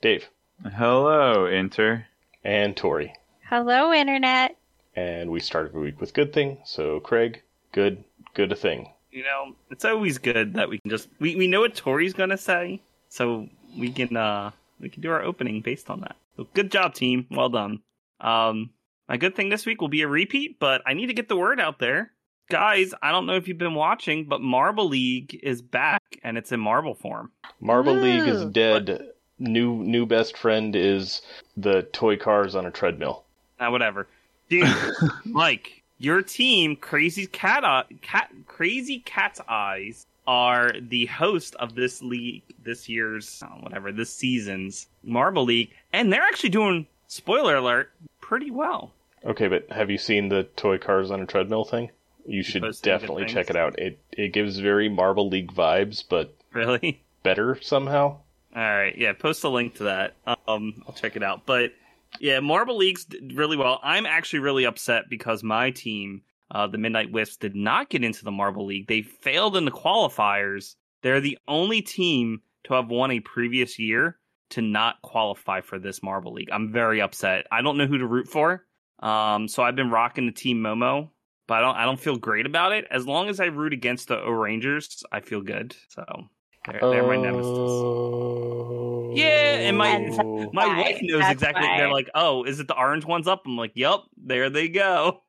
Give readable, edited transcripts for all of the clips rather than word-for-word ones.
Dave. Hello, Inter. And Tori. Hello, Internet. And we start every week with good thing, so Craig, good a thing. You know, it's always good that we can just we know what Tori's gonna say, so we can do our opening based on that. So good job, team. Well done. My good thing this week will be a repeat, but I need to get the word out there, guys. I don't know if you've been watching, but Marble League is back and it's in marble form. Marble League is dead. What? New best friend is the toy cars on a treadmill. Whatever, dude. Mike. Your team, Crazy Cat's Eyes, are the host of this league, this season's Marble League, and they're actually doing, spoiler alert, pretty well. Okay, but have you seen the toy cars on a treadmill thing? You should definitely check it out. It gives very Marble League vibes, but really better somehow. All right, yeah, post a link to that. I'll check it out, but. Yeah, Marble League's did really well. I'm actually really upset because my team, the Midnight Whips, did not get into the Marble League. They failed in the qualifiers. They're the only team to have won a previous year to not qualify for this Marble League. I'm very upset. I don't know who to root for. So I've been rocking the team Momo, but I don't feel great about it. As long as I root against the O-Rangers, I feel good. So they're my nemesis. Yeah, and my wife knows exactly. Why. They're like, oh, is it the orange ones up? I'm like, yep, there they go.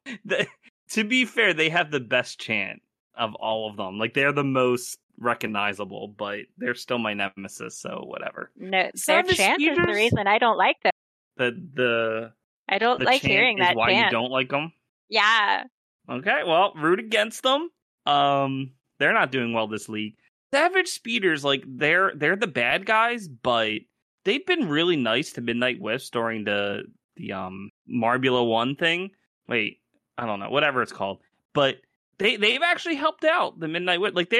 To be fair, they have the best chant of all of them. Like, they're the most recognizable, but they're still my nemesis, so whatever. No, Savage chant Speeders, is the reason I don't like them. Why you don't like them? Yeah. Okay, well, root against them. They're not doing well this league. Savage Speeders, like, they're the bad guys, but they've been really nice to Midnight Whips during the Marbula 1 thing. Wait, I don't know, whatever it's called. But they've actually helped out the Midnight Whip. Like,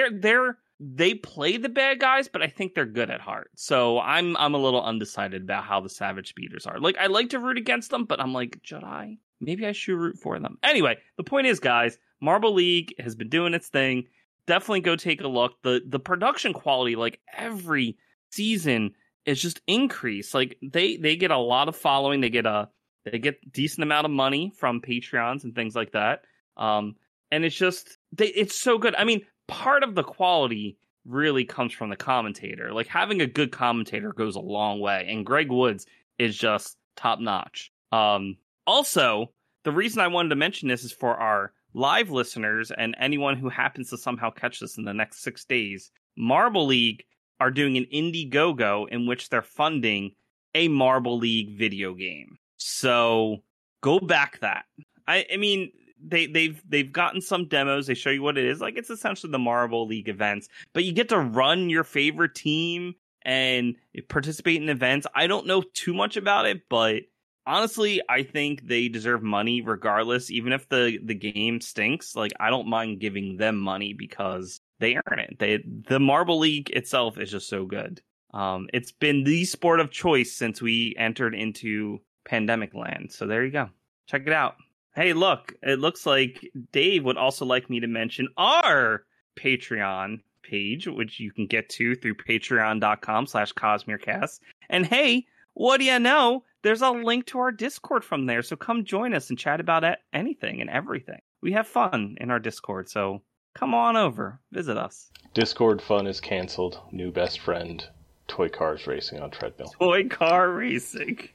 they play the bad guys, but I think they're good at heart. So I'm a little undecided about how the Savage Speeders are. Like, I like to root against them, but I'm like, should I? Maybe I should root for them. Anyway, the point is, guys, Marble League has been doing its thing. Definitely go take a look. The production quality, like, every season is just increased. Like, they get a lot of following. They get decent amount of money from Patreons and things like that. And it's just it's so good. I mean, part of the quality really comes from the commentator. Like, having a good commentator goes a long way. And Greg Woods is just top notch. Also, the reason I wanted to mention this is for our live listeners and anyone who happens to somehow catch this in the next 6 days, Marble League are doing an Indiegogo in which they're funding a Marble League video game. So go back that. I mean, they've gotten some demos. They show you what it is. Like, it's essentially the Marble League events, but you get to run your favorite team and participate in events. I don't know too much about it, but honestly, I think they deserve money regardless, even if the game stinks. Like, I don't mind giving them money because they earn it. The Marble League itself is just so good. It's been the sport of choice since we entered into pandemic land. So there you go. Check it out. Hey, look, it looks like Dave would also like me to mention our Patreon page, which you can get to through patreon.com/CosmereCast. And hey, what do you know? There's a link to our Discord from there, so come join us and chat about anything and everything. We have fun in our Discord, so come on over. Visit us. Discord fun is canceled. New best friend. Toy cars racing on treadmill. Toy car racing.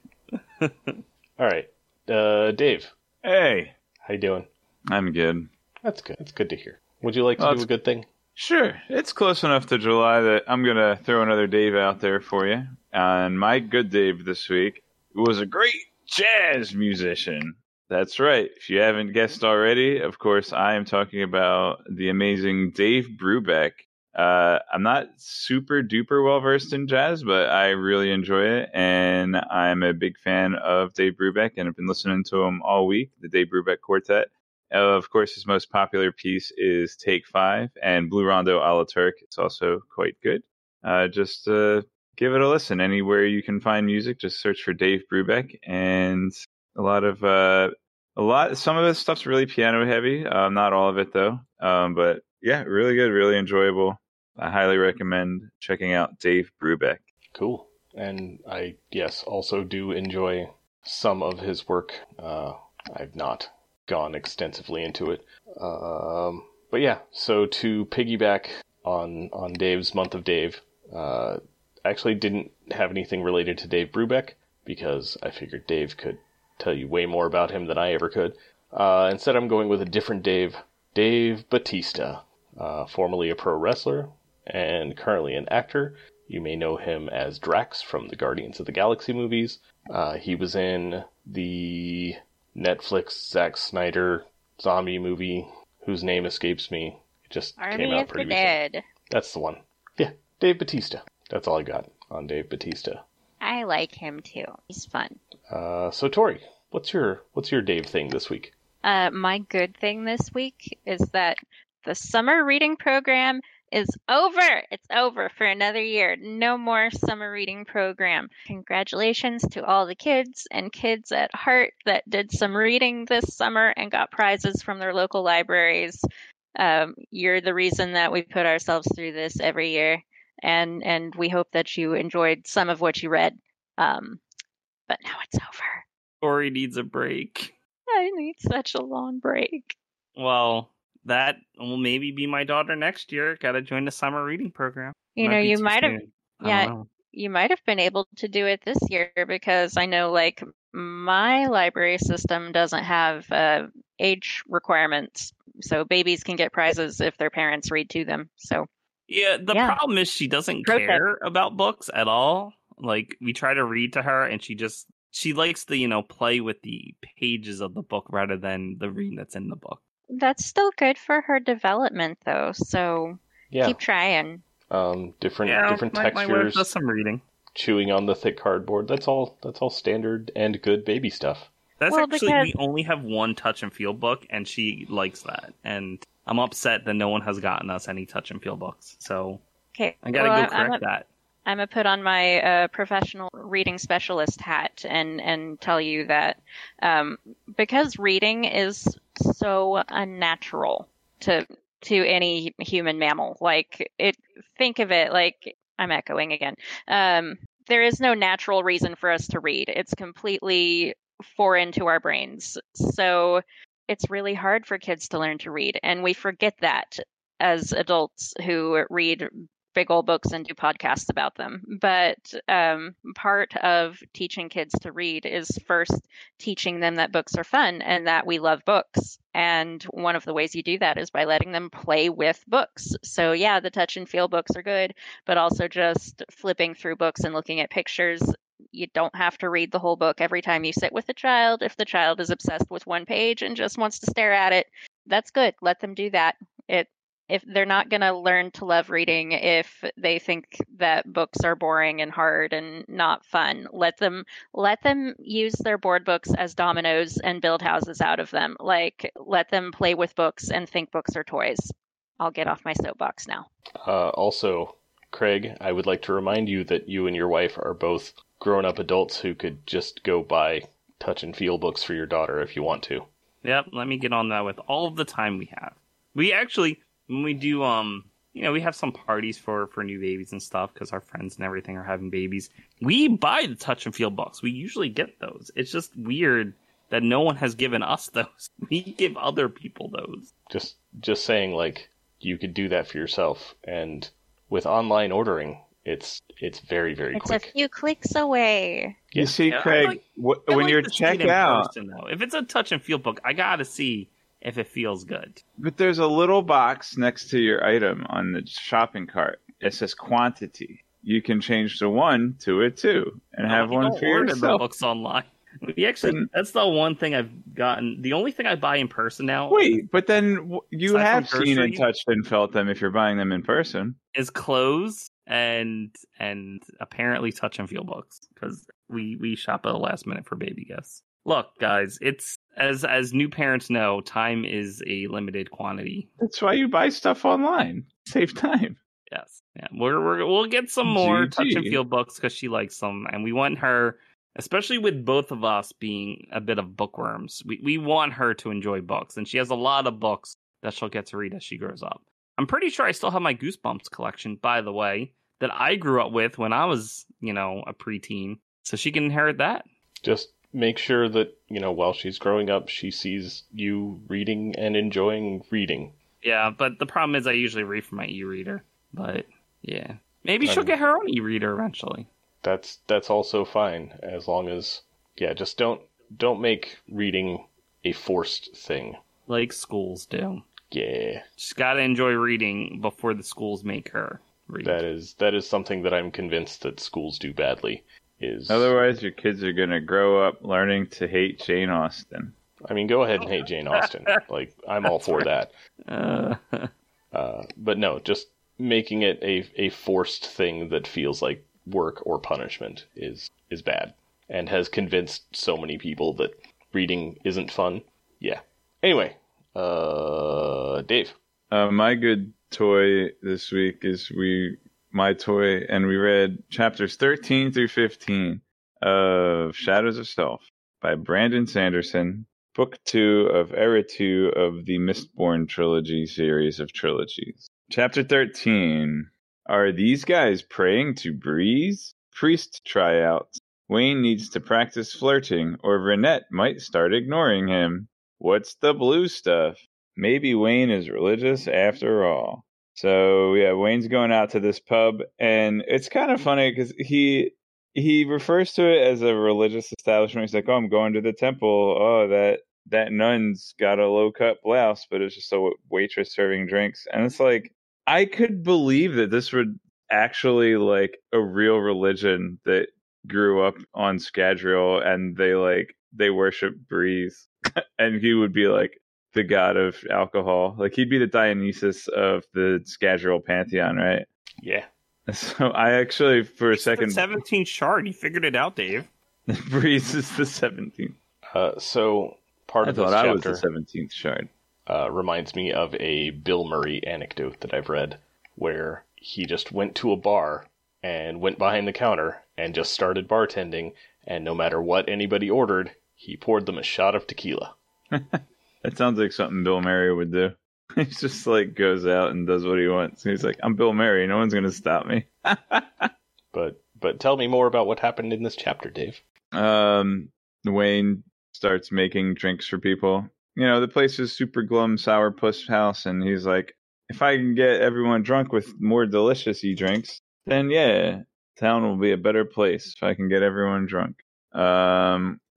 All right. Dave. Hey. How you doing? I'm good. That's good. That's good to hear. Would you like to do a good thing? Sure. It's close enough to July that I'm going to throw another Dave out there for you. And my good Dave this week was a great jazz musician. That's right. If you haven't guessed already, of course, I am talking about the amazing Dave Brubeck. I'm not super duper well versed in jazz, but I really enjoy it, and I'm a big fan of Dave Brubeck, and I've been listening to him all week, the Dave Brubeck Quartet. Of course, his most popular piece is Take 5, and Blue Rondo a la Turk. It's also quite good. Just give it a listen. Anywhere you can find music, just search for Dave Brubeck, and some of his stuff's really piano heavy. Not all of it, though. But yeah, really good, really enjoyable. I highly recommend checking out Dave Brubeck. Cool. And I, yes, also do enjoy some of his work. I've not gone extensively into it. But yeah, so to piggyback on Dave's Month of Dave, I actually didn't have anything related to Dave Brubeck because I figured Dave could tell you way more about him than I ever could. Instead, I'm going with a different Dave, Dave Bautista, formerly a pro wrestler and currently an actor. You may know him as Drax from the Guardians of the Galaxy movies. He was in the Netflix Zack Snyder zombie movie whose name escapes me. It just came out pretty recently. That's the one. Yeah, Dave Bautista. That's all I got on Dave Bautista. I like him too. He's fun. So Tori, what's your Dave thing this week? My good thing this week is that the summer reading program is over. It's over for another year. No more summer reading program. Congratulations to all the kids and kids at heart that did some reading this summer and got prizes from their local libraries. You're the reason that we put ourselves through this every year. And we hope that you enjoyed some of what you read. But now it's over. Tori needs a break. I need such a long break. Well, that will maybe be my daughter next year. Got to join the summer reading program. You know, you might have, yeah, you might have been able to do it this year because I know, like, my library system doesn't have age requirements, so babies can get prizes if their parents read to them. So yeah, the problem is she doesn't care about books at all. Like, we try to read to her, and she likes to, you know, play with the pages of the book rather than the reading that's in the book. That's still good for her development, though. So keep trying. Different textures. My wife does some reading. Chewing on the thick cardboard. That's all standard and good baby stuff. We only have one touch and feel book, and she likes that. And I'm upset that no one has gotten us any touch and feel books. So I gotta correct that. I'm going to put on my professional reading specialist hat and tell you that because reading is so unnatural to any human mammal, like, think of it like, I'm echoing again, there is no natural reason for us to read. It's completely foreign to our brains. So it's really hard for kids to learn to read. And we forget that as adults who read big old books and do podcasts about them. But part of teaching kids to read is first teaching them that books are fun and that we love books. And one of the ways you do that is by letting them play with books. So yeah, the touch and feel books are good, but also just flipping through books and looking at pictures. You don't have to read the whole book every time you sit with a child. If the child is obsessed with one page and just wants to stare at it, that's good. Let them do that. If they're not going to learn to love reading, if they think that books are boring and hard and not fun, let them use their board books as dominoes and build houses out of them. Like, let them play with books and think books are toys. I'll get off my soapbox now. Also, Craig, I would like to remind you that you and your wife are both grown-up adults who could just go buy touch and feel books for your daughter if you want to. Yep, let me get on that with all of the time we have. We actually... When we do, you know, we have some parties for new babies and stuff because our friends and everything are having babies. We buy the touch and feel books. We usually get those. It's just weird that no one has given us those. We give other people those. Just saying, like, you could do that for yourself. And with online ordering, it's very, very quick. It's a few clicks away. Yeah. You see, Craig, when you're checking out. If it's a touch and feel book, I got to see if it feels good. But there's a little box next to your item on the shopping cart. It says quantity. You can change the one to a two and have one for yourself. Books online. We actually, that's the one thing I've gotten. The only thing I buy in person now. Wait, but then you have seen and touched and felt them if you're buying them in person. Is clothes and apparently touch and feel books, because we shop at the last minute for baby gifts. Look, guys, it's as new parents know, time is a limited quantity. That's why you buy stuff online. Save time. Yes, yeah, we'll get some more touch and feel books because she likes them, and we want her. Especially with both of us being a bit of bookworms. We want her to enjoy books. And she has a lot of books that she'll get to read as she grows up. I'm pretty sure I still have my Goosebumps collection, by the way, that I grew up with when I was, a preteen. So she can inherit that. Just make sure that, while she's growing up, she sees you reading and enjoying reading. Yeah, but the problem is I usually read from my e-reader. But, yeah. Maybe she'll get her own e-reader eventually. That's also fine, as long as, just don't make reading a forced thing. Like schools do. Yeah. She's got to enjoy reading before the schools make her read. That is something that I'm convinced that schools do badly. Otherwise, your kids are going to grow up learning to hate Jane Austen. I mean, go ahead and hate Jane Austen. I'm all for that. But no, just making it a forced thing that feels like work or punishment is bad, and has convinced so many people that reading isn't fun. Yeah. Anyway, Dave. My good toy this week is we read chapters 13 through 15 of Shadows of Self by Brandon Sanderson, book 2 of era 2 of the Mistborn trilogy series of trilogies. Chapter 13. Are these guys praying to Breeze? Priest tryouts. Wayne needs to practice flirting, or Renette might start ignoring him. What's the blue stuff? Maybe Wayne is religious after all. So, yeah, Wayne's going out to this pub, and it's kind of funny because he refers to it as a religious establishment. He's like, oh, I'm going to the temple. Oh, that nun's got a low-cut blouse, but it's just a waitress serving drinks. And it's like, I could believe that this would actually a real religion that grew up on Scadrial, and they worship Breeze, and he would be the god of alcohol. He'd be the Dionysus of the Scadrial pantheon, right? Yeah. So I actually, for a second, the 17th shard. You figured it out, Dave. Breeze is the 17th. So part of this chapter, I was the 17th shard. Reminds me of a Bill Murray anecdote that I've read, where he just went to a bar and went behind the counter and just started bartending, and no matter what anybody ordered, he poured them a shot of tequila. That sounds like something Bill Murray would do. He just goes out and does what he wants. He's like, I'm Bill Murray, no one's going to stop me. But tell me more about what happened in this chapter, Dave. Wayne starts making drinks for people. The place is super glum, sour puss house, and he's like, if I can get everyone drunk with more delicious-y drinks, then yeah, town will be a better place if I can get everyone drunk.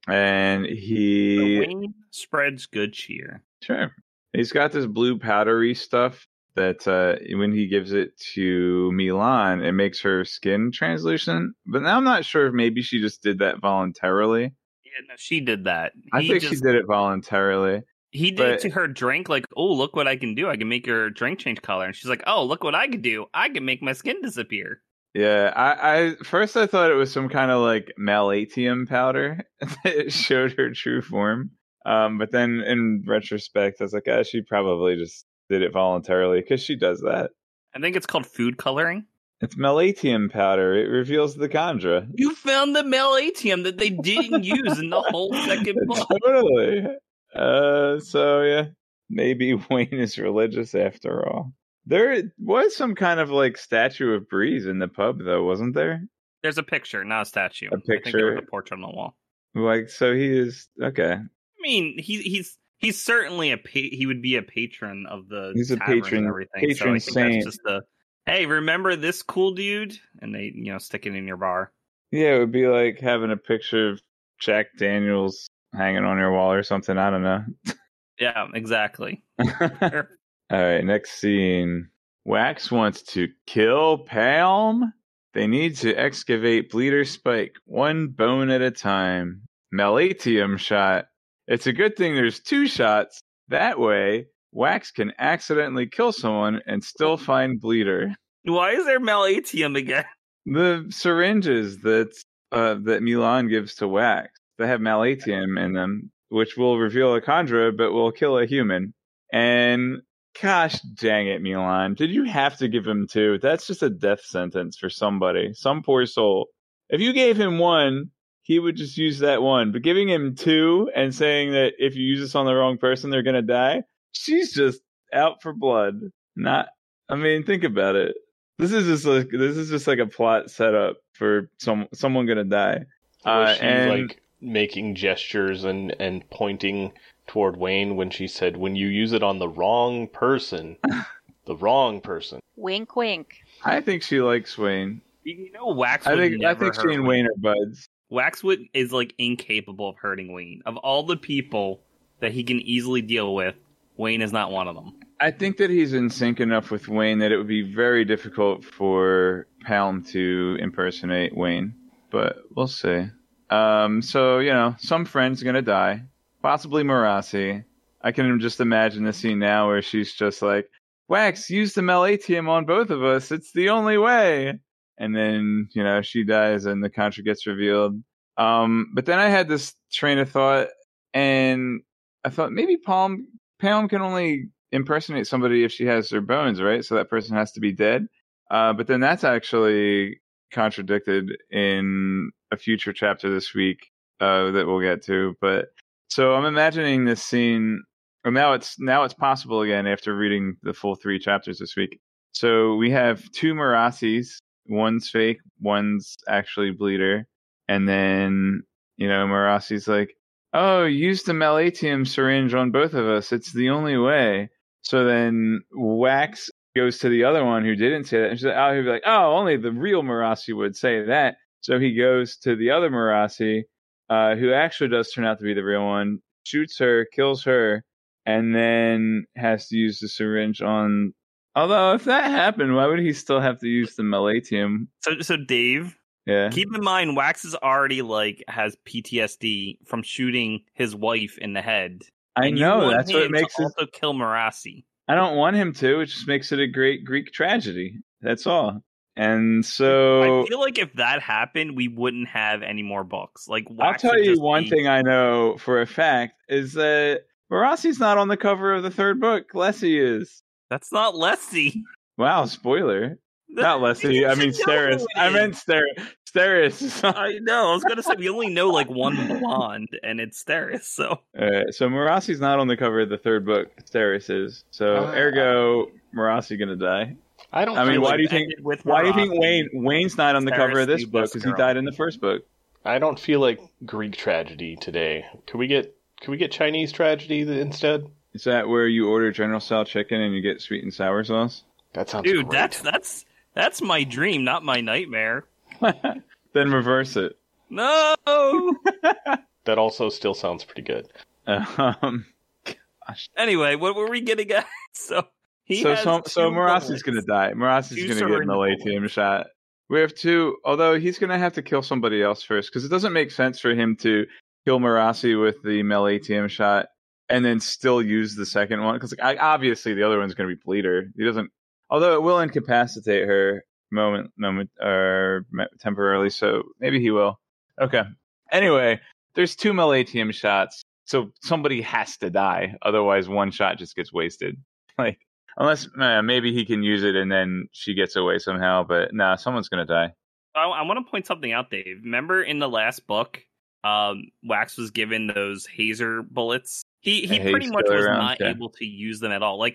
And he... The wind spreads good cheer. Sure. He's got this blue powdery stuff that when he gives it to MeLaan, it makes her skin translucent. But now I'm not sure if maybe she just did that voluntarily. No, she did that. She did it voluntarily. He did it to her drink, oh, look what I can do. I can make your drink change color. And she's like, oh, look what I can do. I can make my skin disappear. Yeah, I thought it was some kind of Malatium powder that showed her true form. But then in retrospect, I was like, oh, she probably just did it voluntarily because she does that. I think it's called food coloring. It's Malatium powder. It reveals the Kandra. You found the Malatium that they didn't use in the whole second book. Totally. So, yeah. Maybe Wayne is religious after all. There was some kind of, statue of Breeze in the pub, though, wasn't there? There's a picture, not a statue. A picture? I think there was a portrait on the wall. So he is... Okay. I mean, he's certainly he would be a patron of the tavern and everything. He's a patron saint. That's just the... Hey, remember this cool dude? And they, stick it in your bar. Yeah, it would be like having a picture of Jack Daniels hanging on your wall or something. I don't know. Yeah, exactly. Sure. All right, next scene. Wax wants to kill Paalm. They need to excavate Bleeder Spike, one bone at a time. Malatium shot. It's a good thing there's two shots. That way, Wax can accidentally kill someone and still find Bleeder. Why is there Malatium again? The syringes that MeLaan gives to Wax, they have Malatium in them, which will reveal a Kandra, but will kill a human. And gosh dang it, MeLaan. Did you have to give him two? That's just a death sentence for somebody. Some poor soul. If you gave him one, he would just use that one. But giving him two and saying that if you use this on the wrong person, they're going to die, she's just out for blood. Think about it. This is just like a plot set up for someone going to die. She's like making gestures and pointing toward Wayne when she said, when you use it on the wrong person, the wrong person. Wink, wink. I think she likes Wayne. You know, Wax would I think she and Wayne are buds. Waxwood is like incapable of hurting Wayne. Of all the people that he can easily deal with, Wayne is not one of them. I think that he's in sync enough with Wayne that it would be very difficult for Paalm to impersonate Wayne. But we'll see. Some friend's going to die. Possibly Marasi. I can just imagine the scene now where she's just like, Wax, use the Malatium on both of us. It's the only way. And then, she dies and the Contra gets revealed. But then I had this train of thought, and I thought maybe Paalm can only impersonate somebody if she has their bones, right? So that person has to be dead. But then that's actually contradicted in a future chapter this week that we'll get to. But so I'm imagining this scene, and now it's possible again after reading the full 3 chapters this week. So we have 2 Marasis. One's fake, one's actually Bleeder. And then, Marasi's like, oh, use the Malatium syringe on both of us. It's the only way. So then Wax goes to the other one who didn't say that. And she's like, oh, he'd be like, oh, only the real Marasi would say that. So he goes to the other Marasi, who actually does turn out to be the real one, shoots her, kills her, and then has to use the syringe on... Although, if that happened, why would he still have to use the Malatium? So Dave, yeah. Keep in mind, Wax is already, has PTSD from shooting his wife in the head. I know, that's what makes it... also kill Marasi. I don't want him to, it just makes it a great Greek tragedy. That's all. And so... I feel like if that happened, we wouldn't have any more books. I'll tell you one thing I know for a fact, is that Marasi's not on the cover of the 3rd book. Lessie is. That's not Lessie. Wow, spoiler. Not Lessie. I mean, Steris. I meant Steris. I know. I was going to say, we only know, one blonde, and it's Steris, so. All right, so Marasi's not on the cover of the 3rd book. Steris is. So, ergo, Marasi going to die. I don't know. I mean, why do you think Wayne's not on the cover of this book? Because he died in the 1st book. I don't feel like Greek tragedy today. Can we get Chinese tragedy instead? Is that where you order General Style chicken and you get sweet and sour sauce? That sounds great. Dude, that's my dream, not my nightmare. Then reverse it. No! That also still sounds pretty good. Gosh. Anyway, what were we getting at? So Marasi's going to die. Marasi's going to get an Malatium shot. We have 2, although he's going to have to kill somebody else first, because it doesn't make sense for him to kill Marasi with the Malatium shot. And then still use the 2nd one. Because obviously the other one's going to be Bleeder. He doesn't... Although it will incapacitate her temporarily. So maybe he will. Okay. Anyway, there's 2 Malatium shots. So somebody has to die. Otherwise one shot just gets wasted. Unless maybe he can use it and then she gets away somehow. But nah, someone's going to die. I want to point something out, Dave. Remember in the last book, Wax was given those hazer bullets? He pretty much was not able to use them at all.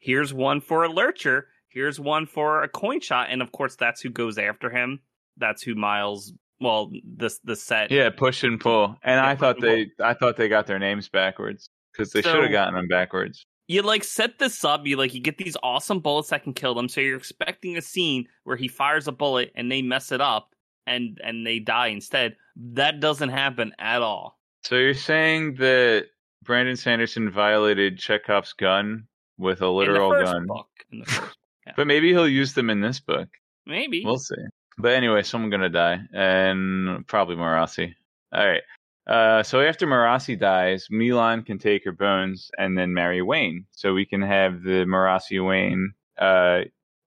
Here's one for a lurcher, here's one for a coin shot, and of course that's who goes after him. That's who Miles. Well, the set. Yeah, push and pull. And I thought they got their names backwards because they should have gotten them backwards. You set this up. You get these awesome bullets that can kill them. So you're expecting a scene where he fires a bullet and they mess it up and they die instead. That doesn't happen at all. So you're saying that Brandon Sanderson violated Chekhov's gun with a literal gun. In the first book. Yeah. But maybe he'll use them in this book. Maybe. We'll see. But anyway, someone's going to die. And probably Marasi. All right. So after Marasi dies, MeLaan can take her bones and then marry Wayne. So we can have the Marasi Wayne.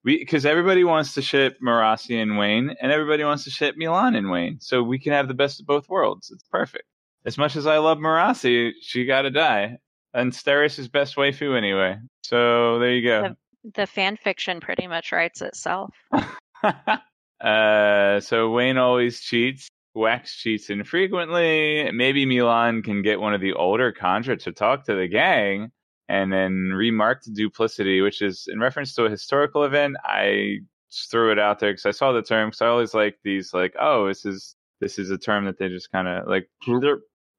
Because everybody wants to ship Marasi and Wayne, and everybody wants to ship MeLaan and Wayne. So we can have the best of both worlds. It's perfect. As much as I love Marasi, she got to die. And Steris is best waifu anyway. So there you go. The fan fiction pretty much writes itself. So Wayne always cheats. Wax cheats infrequently. Maybe MeLaan can get one of the older Kandra to talk to the gang and then remark the duplicity, which is in reference to a historical event. I just threw it out there because I saw the term, because I always like these, like, oh, this is a term that they just kind of like,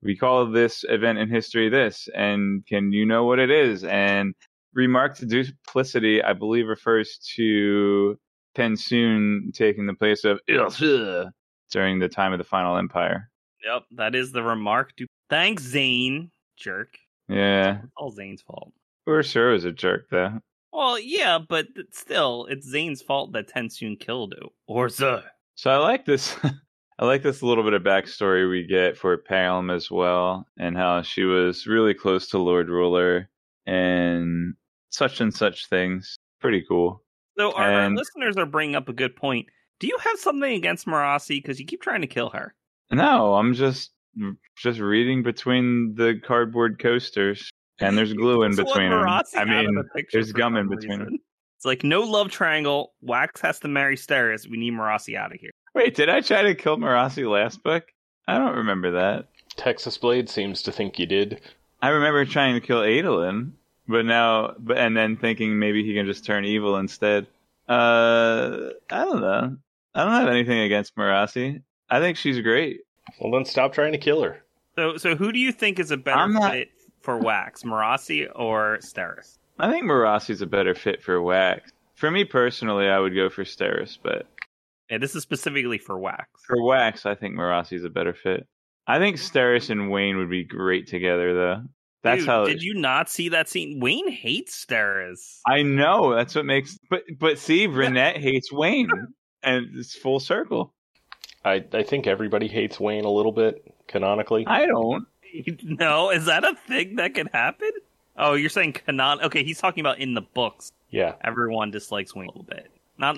we call this event in history this, and can you know what it is? And remark to duplicity, I believe, refers to Tensoon taking the place of during the time of the Final Empire. Yep, that is the remark. Thanks, Zane. Jerk. Yeah. It's all Zane's fault. We're sure it was a jerk, though. Well, yeah, but still, it's Zane's fault that Tensoon killed Orza. So I like this. I like this little bit of backstory we get for Paalm as well, and how she was really close to Lord Ruler and such things. Pretty cool. So our listeners are bringing up a good point. Do you have something against Marasi? Because you keep trying to kill her. No, I'm just reading between the cardboard coasters, and there's glue in between them. I mean, there's gum in between them. It's like no love triangle. Wax has to marry Steris. We need Marasi out of here. Wait, did I try to kill Marasi last book? I don't remember that. Texas Blade seems to think you did. I remember trying to kill Adolin, but then thinking maybe he can just turn evil instead. I don't know. I don't have anything against Marasi. I think she's great. Well, then stop trying to kill her. So who do you think is a better fit for Wax, Marasi or Steris? I think Marasi's a better fit for Wax. For me personally, I would go for Steris, but... Yeah, this is specifically for Wax. For Wax, I think Marasi's a better fit. I think Steris and Wayne would be great together, though. That's Dude, how. Did you not see that scene? Wayne hates Steris. I know. That's what makes... But see, Renette hates Wayne. And it's full circle. I think everybody hates Wayne a little bit, canonically. I don't. No, is that a thing that can happen? Oh, you're saying canon... Okay, he's talking about in the books. Yeah. Everyone dislikes Wayne a little bit. No.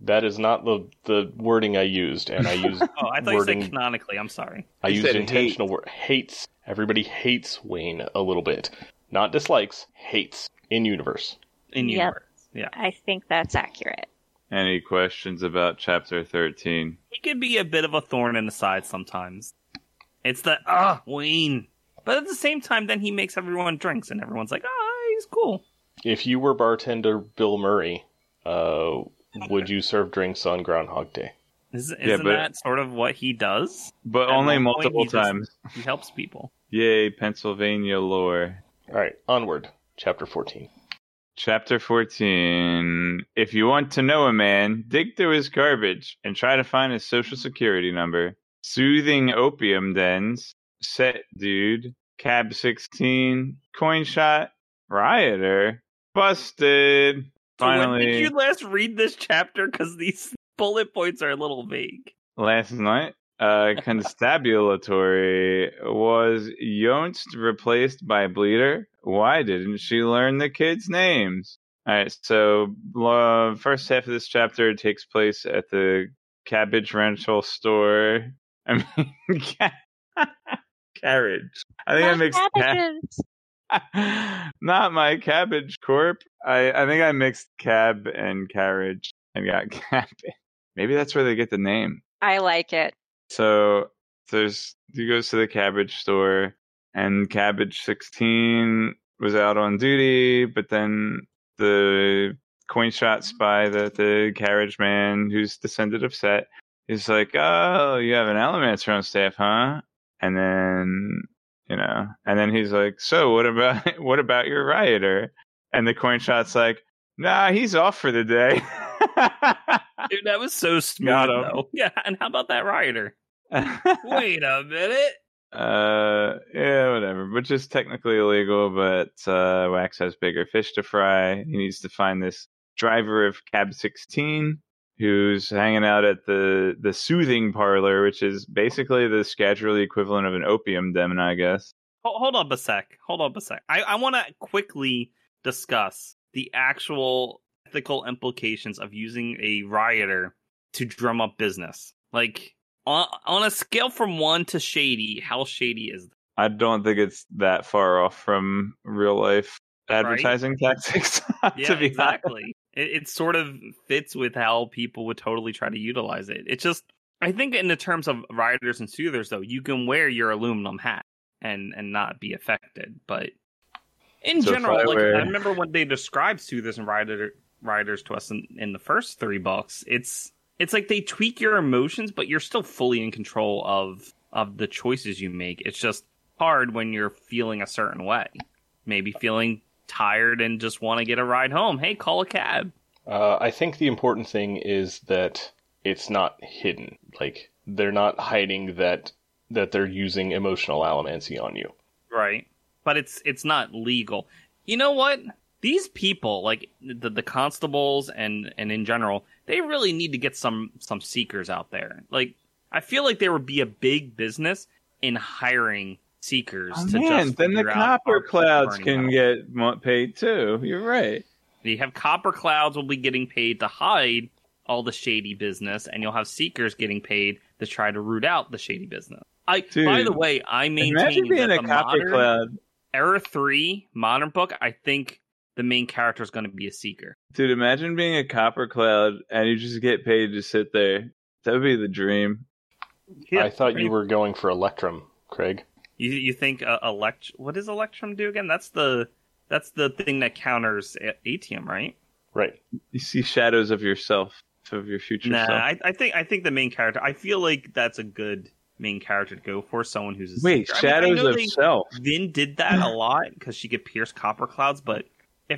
That is not the wording I used, and I used... Oh, I thought you said canonically. I'm sorry. I used intentional word. Hates. Everybody hates Wayne a little bit. Not dislikes, hates. In-universe. In-universe, yep. Yeah. I think that's accurate. Any questions about Chapter 13? He can be a bit of a thorn in the side sometimes. It's the, Wayne. But at the same time, then he makes everyone drinks, and everyone's like, he's cool. If you were bartender Bill Murray, would you serve drinks on Groundhog Day? Isn't that sort of what he does? But at only multiple times. He helps people. Yay, Pennsylvania lore. All right, onward. Chapter 14. Chapter 14. If you want to know a man, dig through his garbage and try to find his social security number. Soothing opium dens. Set dude. Cab 16. Coin shot. Rioter. Busted. Finally. When did you last read this chapter? Because these bullet points are a little vague. Last night, constabulatory. Was Yonst replaced by Bleeder? Why didn't she learn the kids' names? All right, so first half of this chapter takes place at the cabbage rental store. I mean, carriage. I think that makes sense. Not my cabbage corp. I think I mixed cab and carriage and got cabbage. Maybe that's where they get the name. I like it. So he goes to the cabbage store, and cabbage 16 was out on duty, but then the coin shot spy, the carriage man who's descendant of Set, is like, oh, you have an Alamancer on staff, huh? And then... he's like, so what about your Rioter? And the coin shot's like, nah, he's off for the day. Dude, that was so smooth, though. Yeah, and how about that Rioter? Wait a minute. Yeah, whatever. Which is technically illegal, but Wax has bigger fish to fry. He needs to find this driver of Cab 16. who's hanging out at the soothing parlor, which is basically the Scadrial equivalent of an opium den, I guess. Hold on a sec. I want to quickly discuss the actual ethical implications of using a rioter to drum up business. Like, on a scale from 1 to shady, how shady is that? I don't think it's that far off from real life advertising tactics. Exactly. It sort of fits with how people would totally try to utilize it. It's just, I think in the terms of rioters and soothers, though, you can wear your aluminum hat and not be affected. But in general, I remember when they described soothers and rioters to us in the first $3, it's like they tweak your emotions, but you're still fully in control of the choices you make. It's just hard when you're feeling a certain way. Maybe feeling tired and just want to get a ride home. Hey, call a cab. I think the important thing is that it's not hidden. Like, they're not hiding that they're using emotional allomancy on you. Right. But it's not legal. You know what? These people, like the constables and in general, they really need to get some seekers out there. Like, I feel like there would be a big business in hiring seekers then the copper clouds can get paid too. You're right. You have copper clouds will be getting paid to hide all the shady business, and you'll have seekers getting paid to try to root out the shady business. By the way, I maintain that the modern cloud. Era 3 modern book, I think the main character is going to be a seeker. Dude, imagine being a copper cloud and you just get paid to sit there. That would be the dream. Yeah, I thought you were going for Electrum, Craig. You think what does Electrum do again? That's the thing that counters Atium, right? Right. You see shadows of yourself, of your future self. I think the main character. I feel like that's a good main character to go for, someone who's a seeker. Shadows of self. Vin did that a lot because she could pierce copper clouds, but I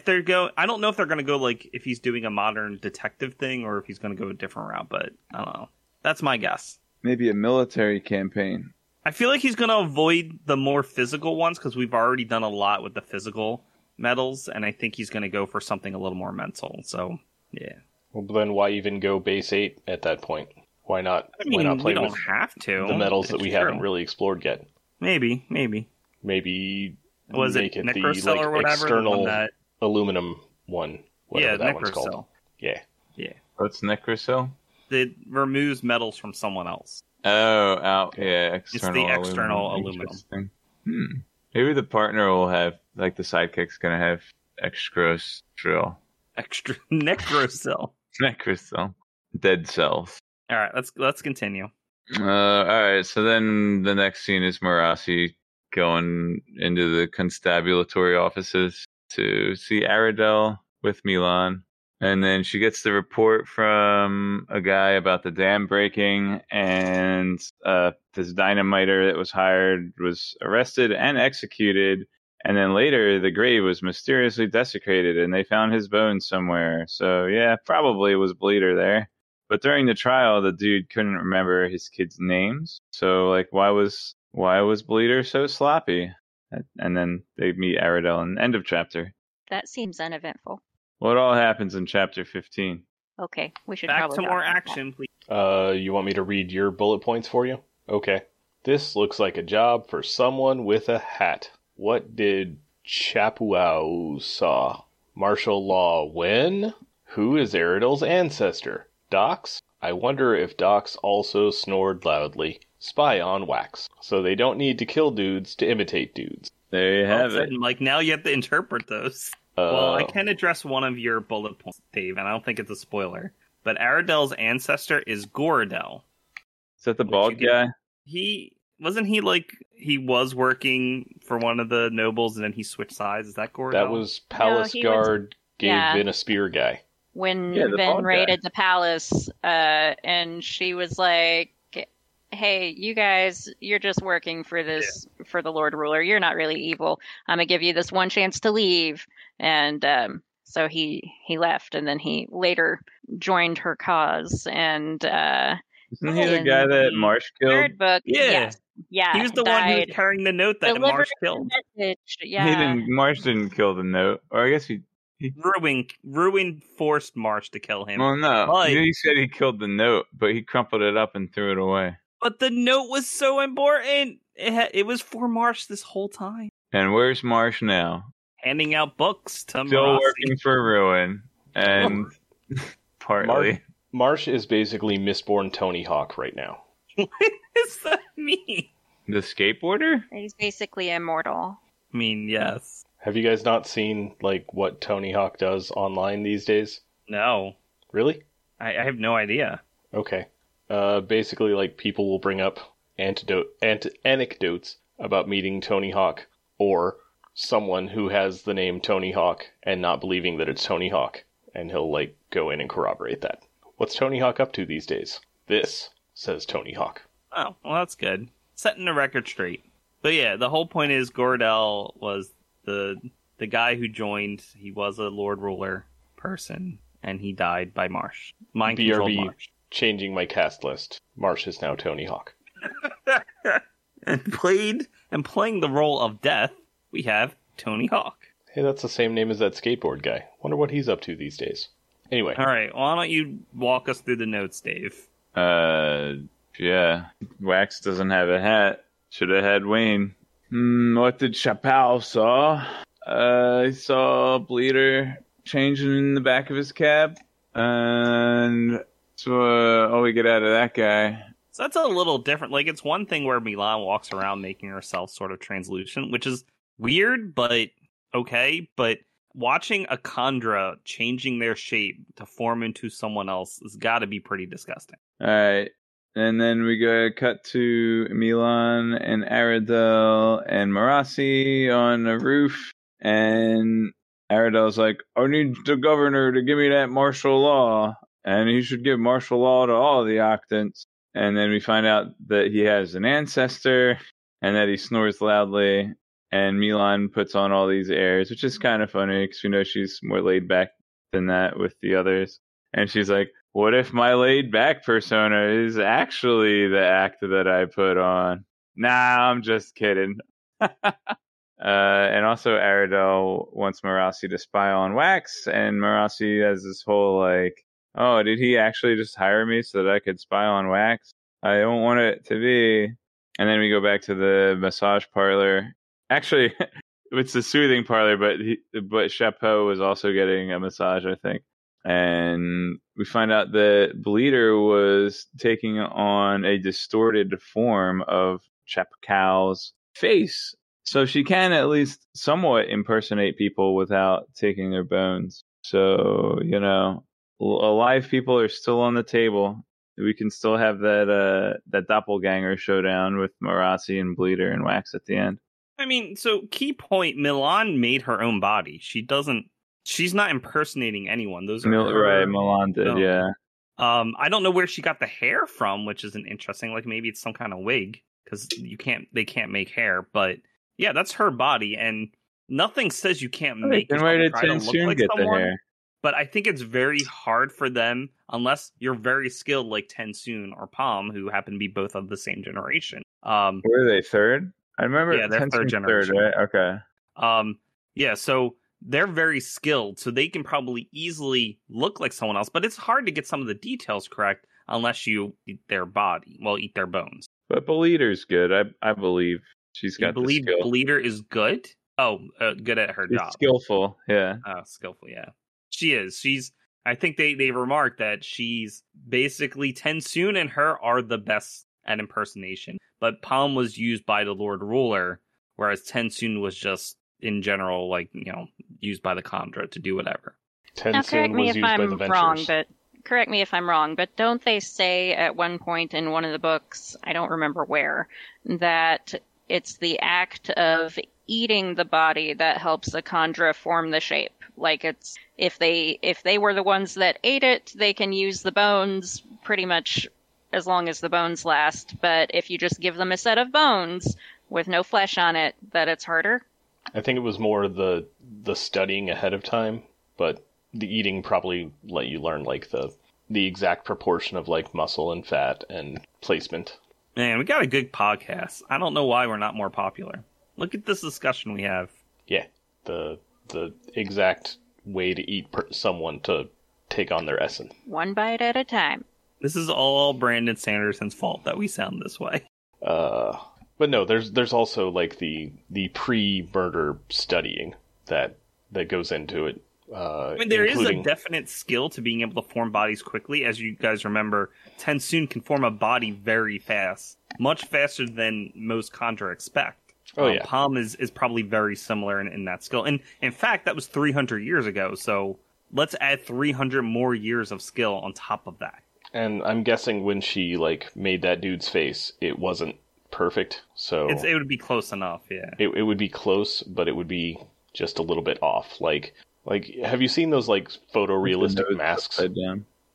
don't know if they're going to go like if he's doing a modern detective thing or if he's going to go a different route. But I don't know. That's my guess. Maybe a military campaign. I feel like he's going to avoid the more physical ones because we've already done a lot with the physical metals, and I think he's going to go for something a little more mental. So, yeah. Well, then why even go base 8 at that point? Why not? I mean, why not play with the metals that we haven't really explored yet? Maybe. Maybe was make it Necrosil or whatever, external aluminum one. Yeah, that one's called. Yeah. What's Necrosil? It removes metals from someone else. It's the external aluminum. Maybe the partner will have, like the sidekick's going to have Necrosil. Necrosil. Dead cells. All right, let's continue. All right, so then the next scene is Marasi going into the constabulary offices to see Aradel with MeLaan. And then she gets the report from a guy about the dam breaking, and this dynamiter that was hired was arrested and executed. And then later, the grave was mysteriously desecrated, and they found his bones somewhere. So, yeah, probably was Bleeder there. But during the trial, the dude couldn't remember his kids' names. So, like, why was Bleeder so sloppy? And then they meet Aradel in the end of chapter. That seems uneventful. Well, it all happens in Chapter 15. Okay, we should probably... Back to more action, please. You want me to read your bullet points for you? Okay. This looks like a job for someone with a hat. What did Chapuao saw? Martial law when? Who is Aridel's ancestor? Dox? I wonder if Dox also snored loudly. Spy on Wax. So they don't need to kill dudes to imitate dudes. There you have it. Like, now you have to interpret those. Well, I can address one of your bullet points, Dave, and I don't think it's a spoiler. But Aradel's ancestor is Goradel. Is that the bald guy? He was working for one of the nobles, and then he switched sides. Is that Goradel? That was Palace Guard gave Vin a spear guy. When Vin raided the palace, and she was like, hey, you guys, you're just working for this, for the Lord Ruler. You're not really evil. I'm going to give you this one chance to leave. And so he left, and then he later joined her cause. And isn't he the guy that Marsh killed? Third book, yeah, he was the one who was carrying the note that Marsh killed. Yeah, Marsh didn't kill the note, or I guess he Ruin forced Marsh to kill him. Well, no. But he said he killed the note, but he crumpled it up and threw it away. But the note was so important. It was for Marsh this whole time. And where's Marsh now? Handing out books to Marasi. Still working for Ruin. And partly. Marsh is basically Mistborn Tony Hawk right now. What does that mean? The skateboarder? He's basically immortal. I mean, yes. Have you guys not seen, like, what Tony Hawk does online these days? No. Really? I have no idea. Okay. Basically, like, people will bring up anecdotes about meeting Tony Hawk or someone who has the name Tony Hawk and not believing that it's Tony Hawk. And he'll, like, go in and corroborate that. What's Tony Hawk up to these days? This, says Tony Hawk. Oh, well, that's good. Setting the record straight. But yeah, the whole point is Gordel was the guy who joined. He was a Lord Ruler person, and he died by Marsh. Mind control Marsh. Changing my cast list. Marsh is now Tony Hawk. and playing the role of Death, we have Tony Hawk. Hey, that's the same name as that skateboard guy. Wonder what he's up to these days. Anyway. All right, well, why don't you walk us through the notes, Dave? Yeah. Wax doesn't have a hat. Should have had Wayne. What did Chappelle saw? He saw Bleeder changing in the back of his cab. And so all we get out of that guy. So that's a little different. Like, it's one thing where MeLaan walks around making herself sort of translucent, which is weird, but okay. But watching a Kandra changing their shape to form into someone else has got to be pretty disgusting. All right. And then we go cut to MeLaan and Aradel and Marasi on a roof. And Aradel's like, I need the governor to give me that martial law. And he should give martial law to all the Octants. And then we find out that he has an ancestor and that he snores loudly. And MeLaan puts on all these airs, which is kind of funny because we know she's more laid back than that with the others. And she's like, what if my laid-back persona is actually the act that I put on? Nah, I'm just kidding. And also Aradel wants Marasi to spy on Wax, and Marasi has this whole, like, oh, did he actually just hire me so that I could spy on Wax? I don't want it to be. And then we go back to the massage parlor. Actually, it's a soothing parlor, but Chapeau was also getting a massage, I think. And we find out that Bleeder was taking on a distorted form of Chapcow's face. So she can at least somewhat impersonate people without taking their bones. So, you know, alive people are still on the table. We can still have that doppelganger showdown with Marasi and Bleeder and Wax at the end. I mean, so key point, MeLaan made her own body. She's not impersonating anyone. Those are right. MeLaan did, so, yeah. I don't know where she got the hair from, which isn't interesting. Like maybe it's some kind of wig because they can't make hair. But yeah, that's her body, and nothing says you can't make. And where did Tensoon get the hair? But I think it's very hard for them unless you're very skilled, like Tensoon or Paalm, who happen to be both of the same generation. Were they third? I remember. Yeah, they're third generation. Third, right? Okay. Yeah. So. They're very skilled, so they can probably easily look like someone else. But it's hard to get some of the details correct unless you eat their body. Well, eat their bones. But Bleeder's good. I believe she's got the skill. Bleeder is good? Oh, good at her job. Skillful, yeah. Skillful, yeah. She is. I think they remarked that she's basically Tensoon and her are the best at impersonation. But Paalm was used by the Lord Ruler, whereas Tensoon was just in general, like, you know, used by the Kandra to do whatever. Now, correct me if I'm wrong, but don't they say at one point in one of the books, I don't remember where, that it's the act of eating the body that helps the Kandra form the shape? Like, it's if they were the ones that ate it, they can use the bones pretty much as long as the bones last. But if you just give them a set of bones with no flesh on it, that it's harder. I think it was more the studying ahead of time, but the eating probably let you learn, like, the exact proportion of, like, muscle and fat and placement. Man, we got a good podcast. I don't know why we're not more popular. Look at this discussion we have. Yeah, the exact way to eat someone to take on their essence. One bite at a time. This is all Brandon Sanderson's fault that we sound this way. But no, there's also like the pre-murder studying that goes into it. I mean, there is a definite skill to being able to form bodies quickly. As you guys remember, Tensoon can form a body very fast, much faster than most Kandra expect. Oh, yeah. Paalm is probably very similar in that skill. And in fact, that was 300 years ago. So let's add 300 more years of skill on top of that. And I'm guessing when she made that dude's face, it wasn't perfect. So it would be close enough. Yeah, it would be close, but it would be just a little bit off. Like, have you seen those photorealistic masks?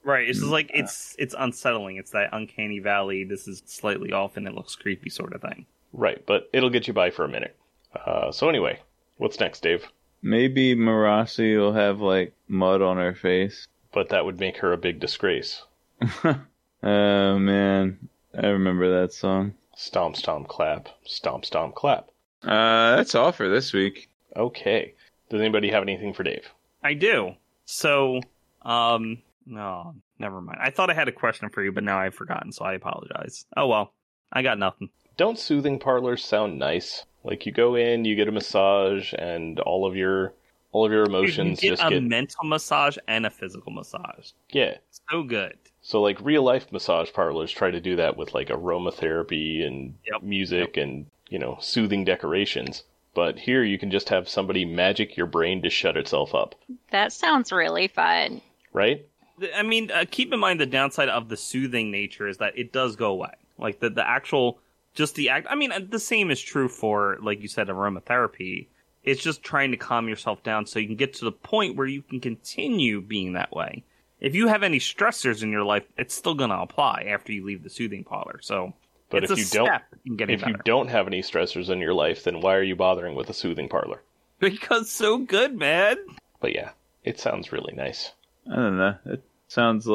Right. It's just it's unsettling. It's that uncanny valley. This is slightly off and it looks creepy sort of thing. Right, but it'll get you by for a minute. So anyway, what's next, Dave? Maybe Marasi will have, mud on her face. But that would make her a big disgrace. Oh, man. I remember that song. Stomp, stomp, clap. Stomp, stomp, clap. That's all for this week. Okay. Does anybody have anything for Dave? I do. So, no, never mind. I thought I had a question for you, but now I've forgotten, so I apologize. Oh, well. I got nothing. Don't soothing parlors sound nice? Like, you go in, you get a massage, and all of your emotions you get a mental massage and a physical massage. Yeah. So good. So, real-life massage parlors try to do that with, aromatherapy and music and, soothing decorations. But here you can just have somebody magic your brain to shut itself up. That sounds really fun. Right? I mean, keep in mind the downside of the soothing nature is that it does go away. The actual... Just the act. I mean, the same is true for, like you said, aromatherapy. It's just trying to calm yourself down so you can get to the point where you can continue being that way. If you have any stressors in your life, it's still going to apply after you leave the soothing parlor. So, but it's if you don't have any stressors in your life, then why are you bothering with a soothing parlor? Because so good, man. But yeah, it sounds really nice. I don't know. It sounds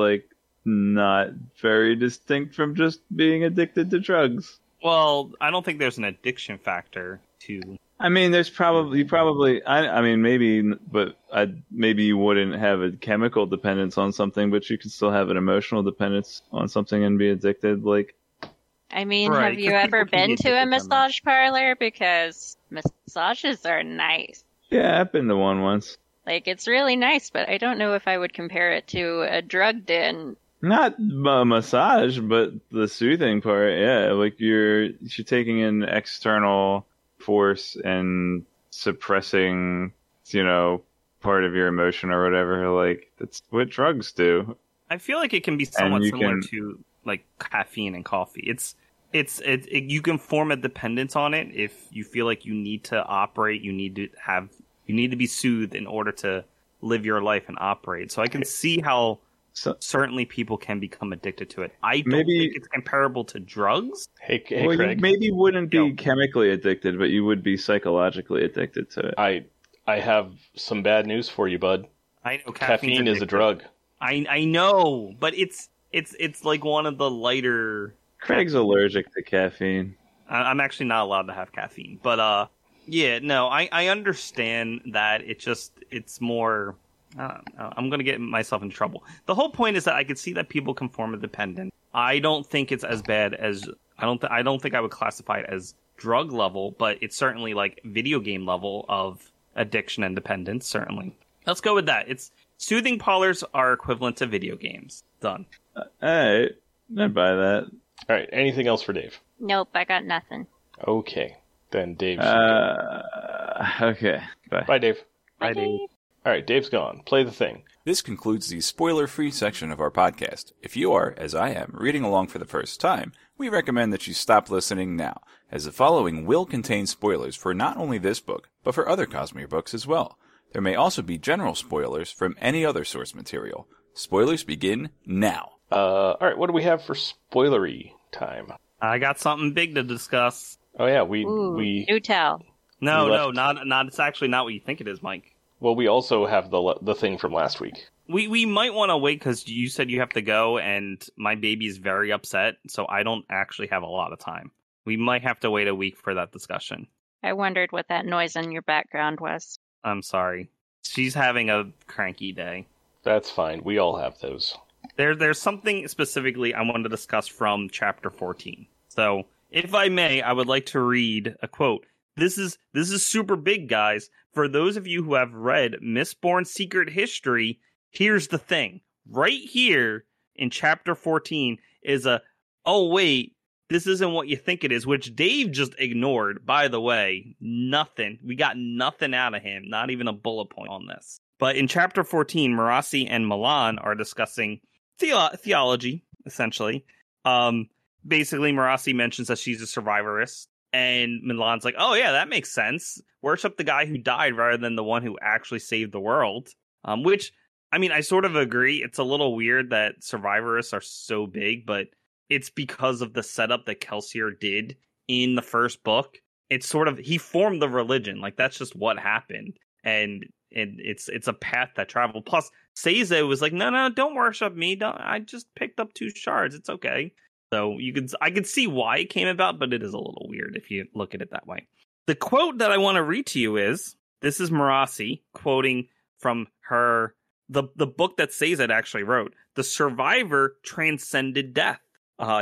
not very distinct from just being addicted to drugs. Well, I don't think there's an addiction factor to... I mean, there's probably... maybe you wouldn't have a chemical dependence on something, but you can still have an emotional dependence on something and be addicted, right, have you ever been to a massage parlor? Because massages are nice. Yeah, I've been to one once. It's really nice, but I don't know if I would compare it to a drug den... Not a massage, but the soothing part, yeah. You're taking in external force and suppressing, part of your emotion or whatever. That's what drugs do. I feel it can be somewhat similar to caffeine and coffee. It's you can form a dependence on it if you feel you need to operate. You need to be soothed in order to live your life and operate. So I can see how. So, certainly people can become addicted to it. I don't think it's comparable to drugs. Hey, Craig. You maybe wouldn't be chemically addicted, but you would be psychologically addicted to it. I have some bad news for you, bud. I know caffeine is a drug. I know, but it's one of the lighter... Craig's allergic to caffeine. I'm actually not allowed to have caffeine, but I understand that. It's more... I'm going to get myself in trouble. The whole point is that I could see that people can form a dependent. I don't think it's as bad as... I don't think I would classify it as drug level, but it's certainly video game level of addiction and dependence, certainly. Let's go with that. It's soothing parlors are equivalent to video games. Done. All right. I buy that. All right. Anything else for Dave? Nope. I got nothing. Okay. Then Dave. Okay. Bye. Bye, Dave. Bye, Dave. All right, Dave's gone. Play the thing. This concludes the spoiler-free section of our podcast. If you are, as I am, reading along for the first time, we recommend that you stop listening now, as the following will contain spoilers for not only this book, but for other Cosmere books as well. There may also be general spoilers from any other source material. Spoilers begin now. All right, what do we have for spoilery time? I got something big to discuss. Oh, yeah, we do tell. No, not. It's actually not what you think it is, Mike. Well, we also have the thing from last week. We might want to wait because you said you have to go, and my baby is very upset, so I don't actually have a lot of time. We might have to wait a week for that discussion. I wondered what that noise in your background was. I'm sorry. She's having a cranky day. That's fine. We all have those. There's something specifically I wanted to discuss from chapter 14. So, if I may, I would like to read a quote. This is super big, guys. For those of you who have read Mistborn Secret History, here's the thing. Right here in chapter 14 is a, oh wait, this isn't what you think it is, which Dave just ignored, by the way. Nothing. We got nothing out of him. Not even a bullet point on this. But in chapter 14, Marasi and MeLaan are discussing theology, essentially. Basically, Marasi mentions that she's a survivorist. And MeLaan's like, oh yeah, that makes sense. Worship the guy who died rather than the one who actually saved the world. Which, I mean, I sort of agree. It's a little weird that survivorists are so big, but it's because of the setup that Kelsier did in the first book. It's sort of, he formed the religion. Like, that's just what happened. And it's a path that traveled. Plus, Seize was like, no, don't worship me. I just picked up 2 shards. It's okay. So I could see why it came about, but it is a little weird if you look at it that way. The quote that I want to read to you is, this is Marasi quoting from her, the book that Seize actually wrote. The survivor transcended death.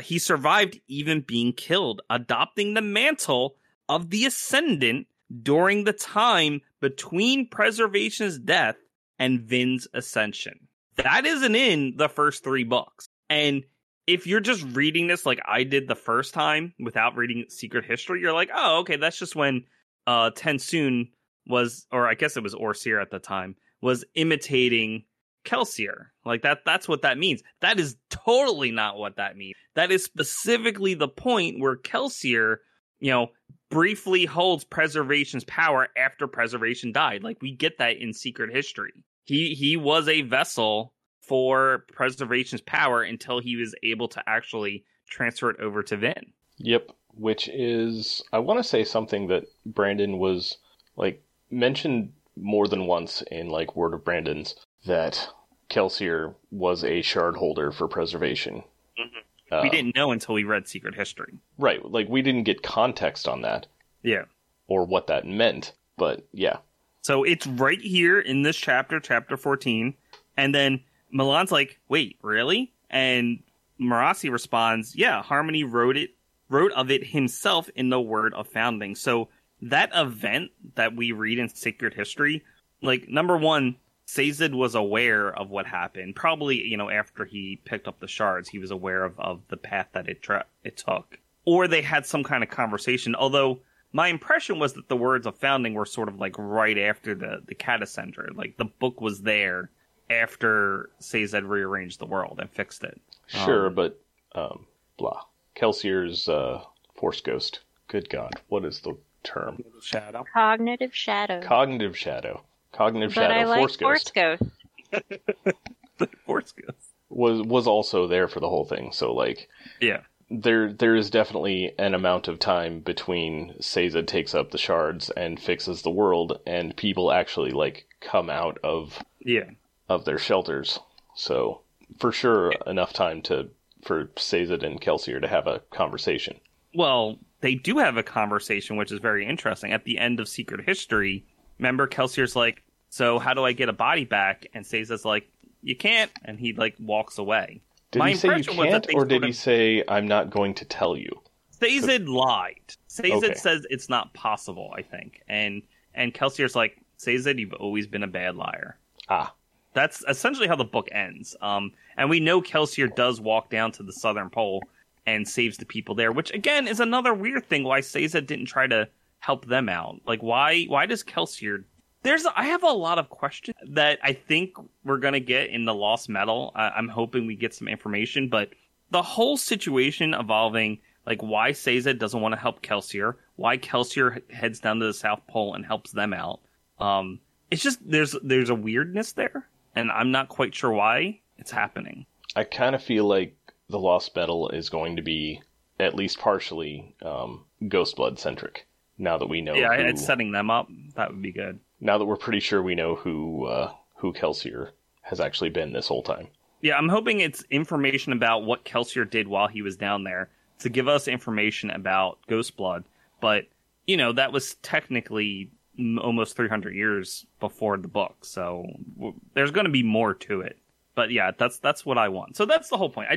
He survived even being killed, adopting the mantle of the Ascendant during the time between Preservation's death and Vin's ascension. That isn't in the first 3 books. And if you're just reading this like I did the first time without reading Secret History, you're like, oh, okay, that's just when Tensoon was, or I guess it was Orsier at the time, was imitating Kelsier. Like that's what that means. That is totally not what that means. That is specifically the point where Kelsier, briefly holds Preservation's power after Preservation died. Like, we get that in Secret History. He was a vessel for Preservation's power until he was able to actually transfer it over to Vin. Yep, which is, I want to say something that Brandon was, mentioned more than once in, Word of Brandon's, that Kelsier was a shard holder for Preservation. Mm-hmm. We didn't know until we read Secret History. Right, we didn't get context on that. Yeah. Or what that meant, but yeah. So it's right here in this chapter, chapter 14, and then MeLaan's like, wait, really? And Marasi responds, yeah, Harmony wrote of it himself in the Word of Founding. So that event that we read in Secret History, number one, Sazed was aware of what happened. Probably, after he picked up the shards, he was aware of the path that it took. Or they had some kind of conversation. Although, my impression was that the Words of Founding were sort of right after the Catacender. The book was there after Sazed rearranged the world and fixed it. Sure, but, blah. Kelsier's Force Ghost. Good God, what is the term? Shadow. Cognitive Shadow. Cognitive Shadow, Force Ghost was also there for the whole thing. So, yeah, there is definitely an amount of time between Seiza takes up the shards and fixes the world, and people actually come out of their shelters. So, for sure, enough time for Seiza and Kelsier to have a conversation. Well, they do have a conversation, which is very interesting at the end of Secret History. Remember, Kelsier's like, so how do I get a body back? And Seiza's like, you can't. And he, walks away. Did he say you can't, or did he say, I'm not going to tell you? Seiza lied. Seiza says it's not possible, I think. And Kelsier's like, Seiza, you've always been a bad liar. Ah. That's essentially how the book ends. And we know Kelsier does walk down to the Southern Pole and saves the people there, which, again, is another weird thing why Seiza didn't try to help them out. Why does Kelsier... I have a lot of questions that I think we're going to get in the Lost Metal. I'm hoping we get some information, but the whole situation evolving, why Seiza doesn't want to help Kelsier, why Kelsier heads down to the South Pole and helps them out. It's just, there's a weirdness there, and I'm not quite sure why it's happening. I kind of feel like the Lost Metal is going to be, at least partially, Ghostblood-centric. Now that we know, it's setting them up. That would be good. Now that we're pretty sure we know who Kelsier has actually been this whole time. Yeah, I'm hoping it's information about what Kelsier did while he was down there to give us information about Ghostblood. But that was technically almost 300 years before the book. So there's going to be more to it. But yeah, that's what I want. So that's the whole point.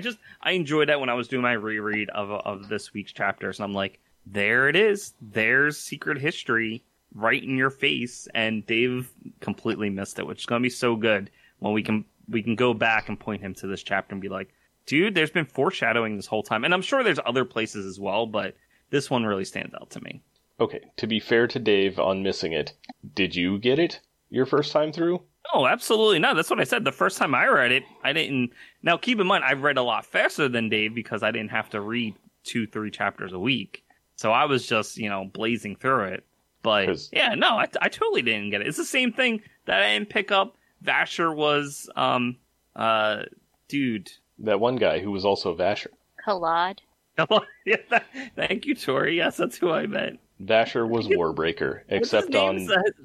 I enjoyed that when I was doing my reread of this week's chapters. And I'm like, there it is. There's Secret History right in your face. And Dave completely missed it, which is going to be so good when we can go back and point him to this chapter and be like, dude, there's been foreshadowing this whole time. And I'm sure there's other places as well, but this one really stands out to me. Okay, to be fair to Dave on missing it, did you get it your first time through? Oh, absolutely not. That's what I said. The first time I read it, I didn't... Now, keep in mind, I've read a lot faster than Dave because I didn't have to read 2-3 chapters a week. So I was just, blazing through it. But, yeah, no, I totally didn't get it. It's the same thing that I didn't pick up. Vasher was... dude... That one guy who was also Vasher. Halad. Thank you, Tori. Yes, that's who I meant. Vasher was Warbreaker, except on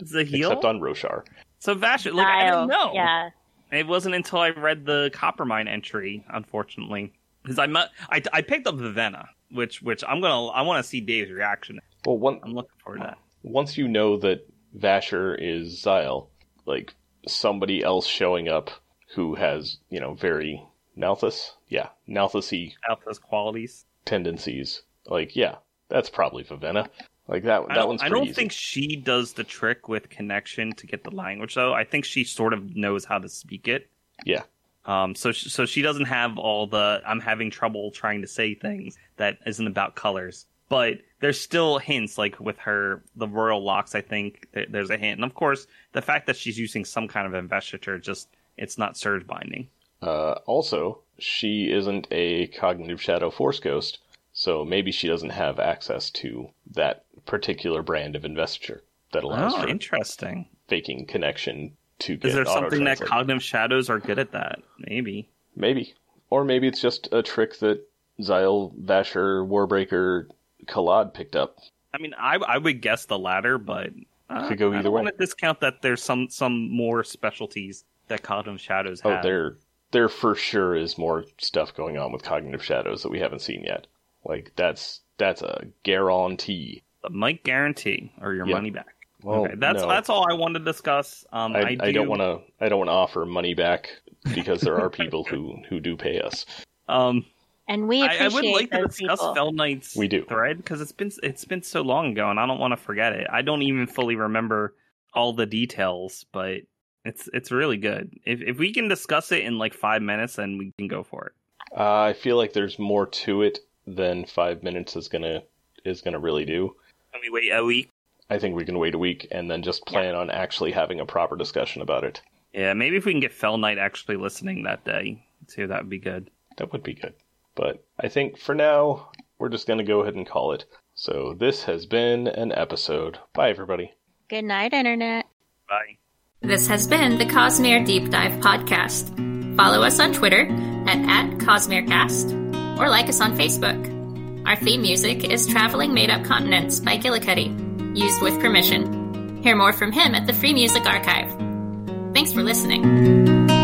Roshar. So Vasher, look, I don't know. Yeah. It wasn't until I read the Coppermine entry, unfortunately, because I picked up Vivenna, which I want to see Dave's reaction. Well, I'm looking forward to that. Once you know that Vasher is Xyle, like somebody else showing up who has very Nalthus qualities, tendencies. Like, yeah, that's probably Vivenna. Like that one's pretty easy. I don't think she does the trick with connection to get the language, though. I think she sort of knows how to speak it. Yeah. So she doesn't have all the I'm having trouble trying to say things that isn't about colors. But there's still hints, like with the royal locks. I think there's a hint, and of course, the fact that she's using some kind of investiture, just it's not surge binding. Also, she isn't a cognitive shadow force ghost, so maybe she doesn't have access to that particular brand of investiture that allows for interesting faking connection to get auto-translate. Is there something that cognitive shadows are good at that? Maybe. Or maybe it's just a trick that Xyle, Vasher, Warbreaker, Khalad picked up. I mean, I would guess the latter, but could go either way. I want to discount that there's some more specialties that cognitive shadows have. Oh, there for sure is more stuff going on with cognitive shadows that we haven't seen yet. Like, that's a guarantee. A mic guarantee, or your money back. Well, okay, that's all I wanted to discuss. I don't want to offer money back because there are people who do pay us. And we appreciate I would like to discuss Fel Knight's thread because it's been so long ago, and I don't want to forget it. I don't even fully remember all the details, but it's really good. If we can discuss it in like 5 minutes, then we can go for it. I feel like there's more to it than 5 minutes is gonna really do. Can we wait a week? I think we can wait a week and then just plan on actually having a proper discussion about it. Yeah, maybe if we can get Fel Knight actually listening that day too, that would be good. That would be good. But I think for now, we're just gonna go ahead and call it. So this has been an episode. Bye, everybody. Good night, Internet. Bye. This has been the Cosmere Deep Dive Podcast. Follow us on Twitter at CosmereCast or like us on Facebook. Our theme music is Traveling Made Up Continents by Gillicuddy, used with permission. Hear more from him at the Free Music Archive. Thanks for listening.